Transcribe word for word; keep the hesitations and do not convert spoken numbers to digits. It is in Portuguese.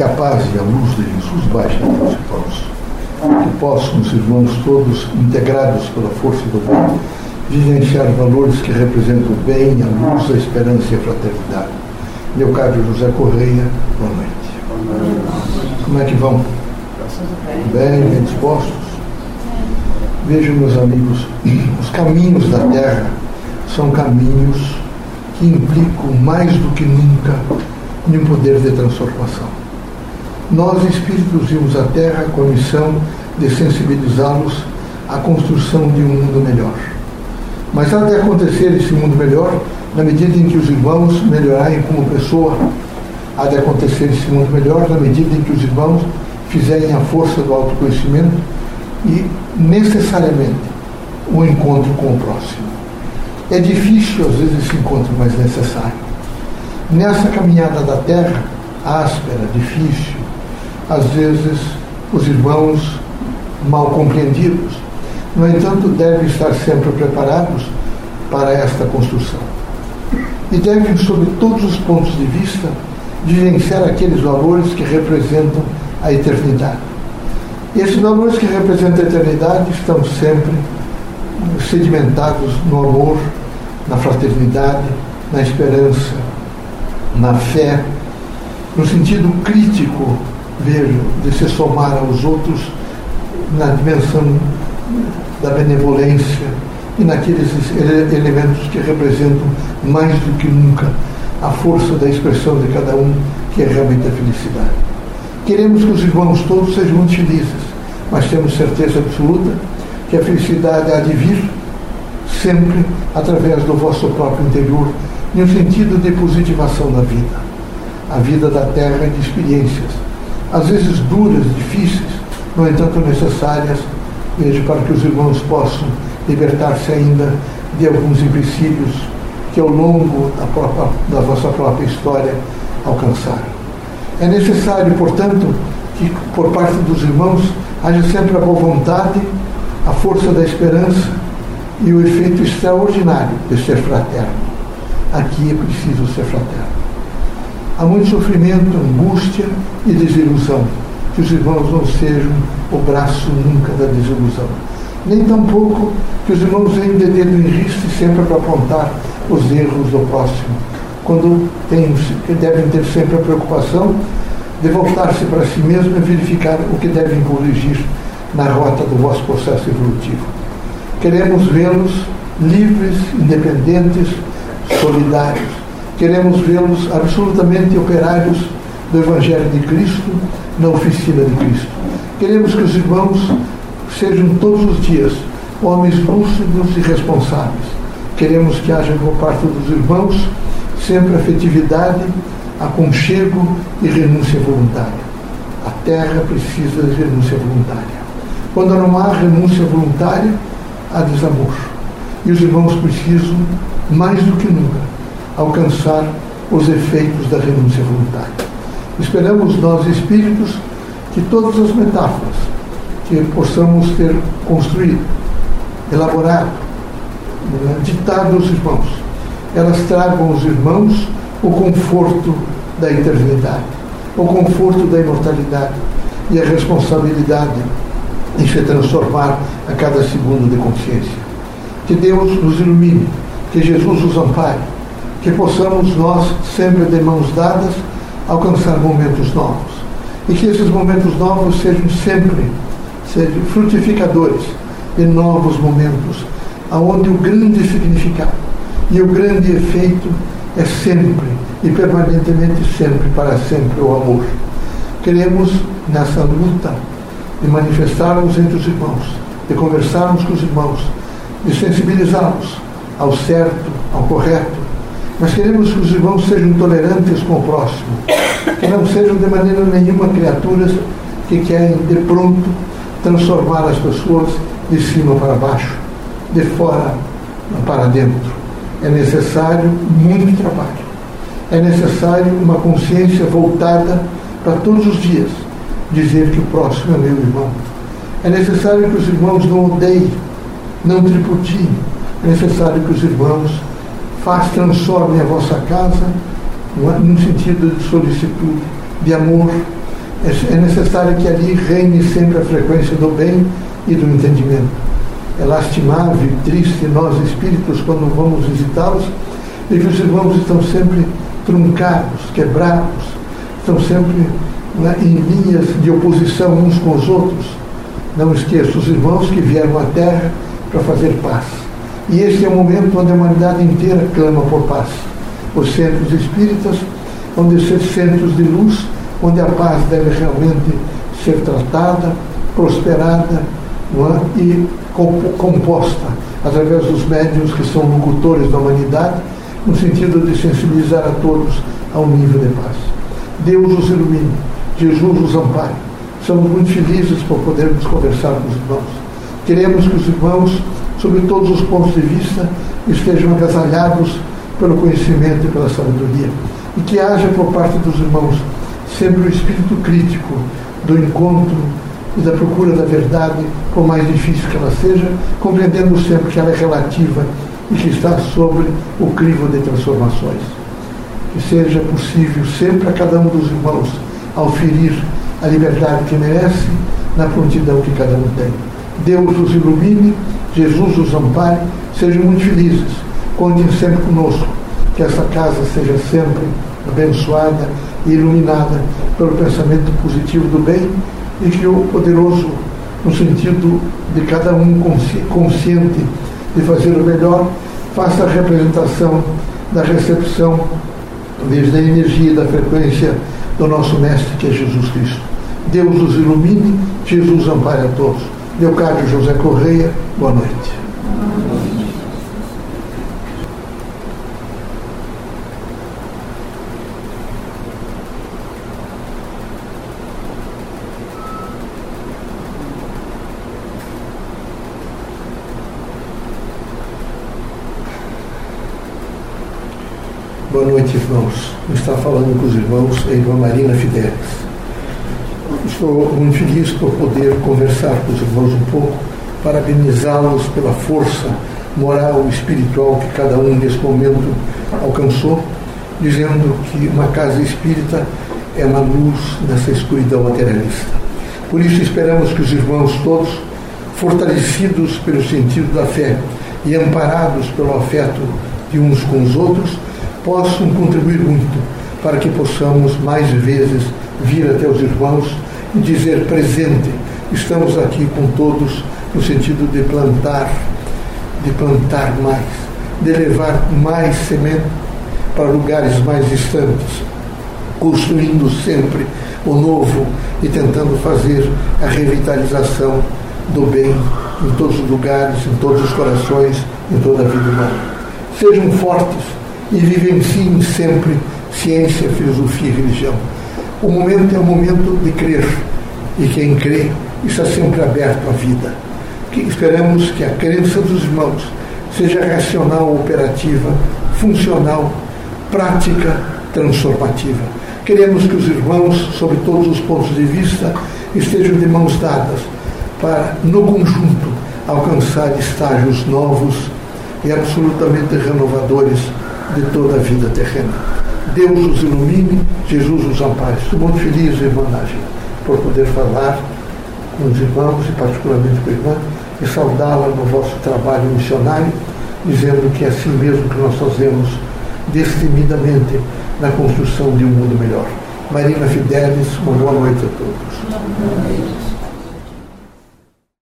que a paz e a luz de Jesus baixem nos irmãos, que possam os irmãos todos, integrados pela força do bem, vivenciar valores que representam o bem, a luz, a esperança e a fraternidade. Meu caro José Correia, boa noite. Como é que vão? Bem, bem dispostos? Vejam, meus amigos, os caminhos da Terra são caminhos que implicam mais do que nunca em um poder de transformação. Nós, espíritos, vimos a Terra com a missão de sensibilizá-los à construção de um mundo melhor. Mas há de acontecer esse mundo melhor na medida em que os irmãos melhorarem como pessoa. Há de acontecer esse mundo melhor na medida em que os irmãos fizerem a força do autoconhecimento e, necessariamente, o encontro com o próximo. É difícil, às vezes, esse encontro, mas necessário. Nessa caminhada da Terra, áspera, difícil, às vezes os irmãos mal compreendidos, no entanto, devem estar sempre preparados para esta construção. E devem, sob todos os pontos de vista, vivenciar aqueles valores que representam a eternidade. Esses valores que representam a eternidade estão sempre sedimentados no amor, na fraternidade, na esperança, na fé, no sentido crítico, vejo, de se somar aos outros na dimensão da benevolência e naqueles elementos que representam mais do que nunca a força da expressão de cada um, que é realmente a felicidade. Queremos que os irmãos todos sejam muito felizes, mas temos certeza absoluta que a felicidade há de vir sempre através do vosso próprio interior, no sentido de positivação da vida. A vida da Terra é de experiências, às vezes duras, difíceis, no entanto necessárias, vejo, para que os irmãos possam libertar-se ainda de alguns empecilhos que ao longo da, própria, da vossa própria história alcançaram. É necessário, portanto, que por parte dos irmãos haja sempre a boa vontade, a força da esperança e o efeito extraordinário de ser fraterno. Aqui é preciso ser fraterno. Há muito sofrimento, angústia e desilusão. Que os irmãos não sejam o braço nunca da desilusão. Nem tampouco que os irmãos venham de dedo em riste sempre para apontar os erros do próximo. Quando tem, devem ter sempre a preocupação de voltar-se para si mesmo e verificar o que devem corrigir na rota do vosso processo evolutivo. Queremos vê-los livres, independentes, solidários. Queremos vê-los absolutamente operários do Evangelho de Cristo, na oficina de Cristo. Queremos que os irmãos sejam todos os dias homens lúcidos e responsáveis. Queremos que haja por parte dos irmãos sempre afetividade, aconchego e renúncia voluntária. A Terra precisa de renúncia voluntária. Quando não há renúncia voluntária, há desamor. E os irmãos precisam, mais do que nunca, alcançar os efeitos da renúncia voluntária. Esperamos nós, espíritos, que todas as metáforas que possamos ter construído, elaborado, ditado aos irmãos, elas tragam aos irmãos o conforto da eternidade, o conforto da imortalidade e a responsabilidade em se transformar a cada segundo de consciência. Que Deus nos ilumine, que Jesus nos ampare, que possamos nós, sempre de mãos dadas, alcançar momentos novos. E que esses momentos novos sejam sempre sejam frutificadores de novos momentos, onde o grande significado e o grande efeito é sempre e permanentemente sempre, para sempre, o amor. Queremos, nessa luta, de manifestarmos entre os irmãos, de conversarmos com os irmãos, de sensibilizá-los ao certo, ao correto, mas queremos que os irmãos sejam tolerantes com o próximo, que não sejam de maneira nenhuma criaturas que querem, de pronto, transformar as pessoas de cima para baixo, de fora para dentro. É necessário muito trabalho. É necessário uma consciência voltada para todos os dias dizer que o próximo é meu irmão. É necessário que os irmãos não odeiem, não tripudiem. É necessário que os irmãos Faz, transforme a vossa casa num sentido de solicitude, de amor, É necessário que ali reine sempre a frequência do bem e do entendimento. É lastimável e triste nós, espíritos, quando vamos visitá-los, e que os irmãos estão sempre truncados, quebrados, estão sempre na, em linhas de oposição uns com os outros. Não esqueça os irmãos que vieram à Terra para fazer paz. E este é o momento onde a humanidade inteira clama por paz. Os centros espíritas, onde ser centros de luz, onde a paz deve realmente ser tratada, prosperada, não é? E composta através dos médiuns que são locutores da humanidade, no sentido de sensibilizar a todos ao nível de paz. Deus os ilumine, Jesus os ampare. Somos muito felizes por podermos conversar com os irmãos. Queremos que os irmãos, sobre todos os pontos de vista, estejam agasalhados pelo conhecimento e pela sabedoria. E que haja por parte dos irmãos sempre o espírito crítico do encontro e da procura da verdade, por mais difícil que ela seja, compreendendo sempre que ela é relativa e que está sobre o crivo de transformações. Que seja possível sempre a cada um dos irmãos auferir a liberdade que merece na prontidão que cada um tem. Deus os ilumine, Jesus os ampare, sejam muito felizes, contem sempre conosco, que essa casa seja sempre abençoada e iluminada pelo pensamento positivo do bem, e que o poderoso, no sentido de cada um consciente de fazer o melhor, faça a representação da recepção desde a energia e da frequência do nosso Mestre, que é Jesus Cristo. Deus os ilumine, Jesus ampare a todos. Leocádio José Correia, boa noite. Boa noite, irmãos. Está falando com os irmãos a irmã Marina Fidelis. Estou muito feliz por poder conversar com os irmãos um pouco, parabenizá-los pela força moral e espiritual que cada um nesse momento alcançou, dizendo que uma casa espírita é uma luz nessa escuridão materialista. Por isso esperamos que os irmãos todos, fortalecidos pelo sentido da fé e amparados pelo afeto de uns com os outros, possam contribuir muito para que possamos mais vezes vir até os irmãos e dizer presente, estamos aqui com todos, no sentido de plantar, de plantar mais, de levar mais semente para lugares mais distantes, construindo sempre o novo e tentando fazer a revitalização do bem em todos os lugares, em todos os corações, em toda a vida humana. Sejam fortes e vivenciem sempre ciência, filosofia e religião. O momento é o momento de crer, e quem crê está sempre aberto à vida. Que esperamos que a crença dos irmãos seja racional, operativa, funcional, prática, transformativa. Queremos que os irmãos, sobre todos os pontos de vista, estejam de mãos dadas para, no conjunto, alcançar estágios novos e absolutamente renovadores de toda a vida terrena. Deus os ilumine, Jesus os ampare. Estou muito feliz, irmã Nájila, por poder falar com os irmãos e particularmente com a irmã, e saudá-la no vosso trabalho missionário, dizendo que é assim mesmo que nós fazemos destemidamente na construção de um mundo melhor. Marina Fidelis, uma boa noite a todos.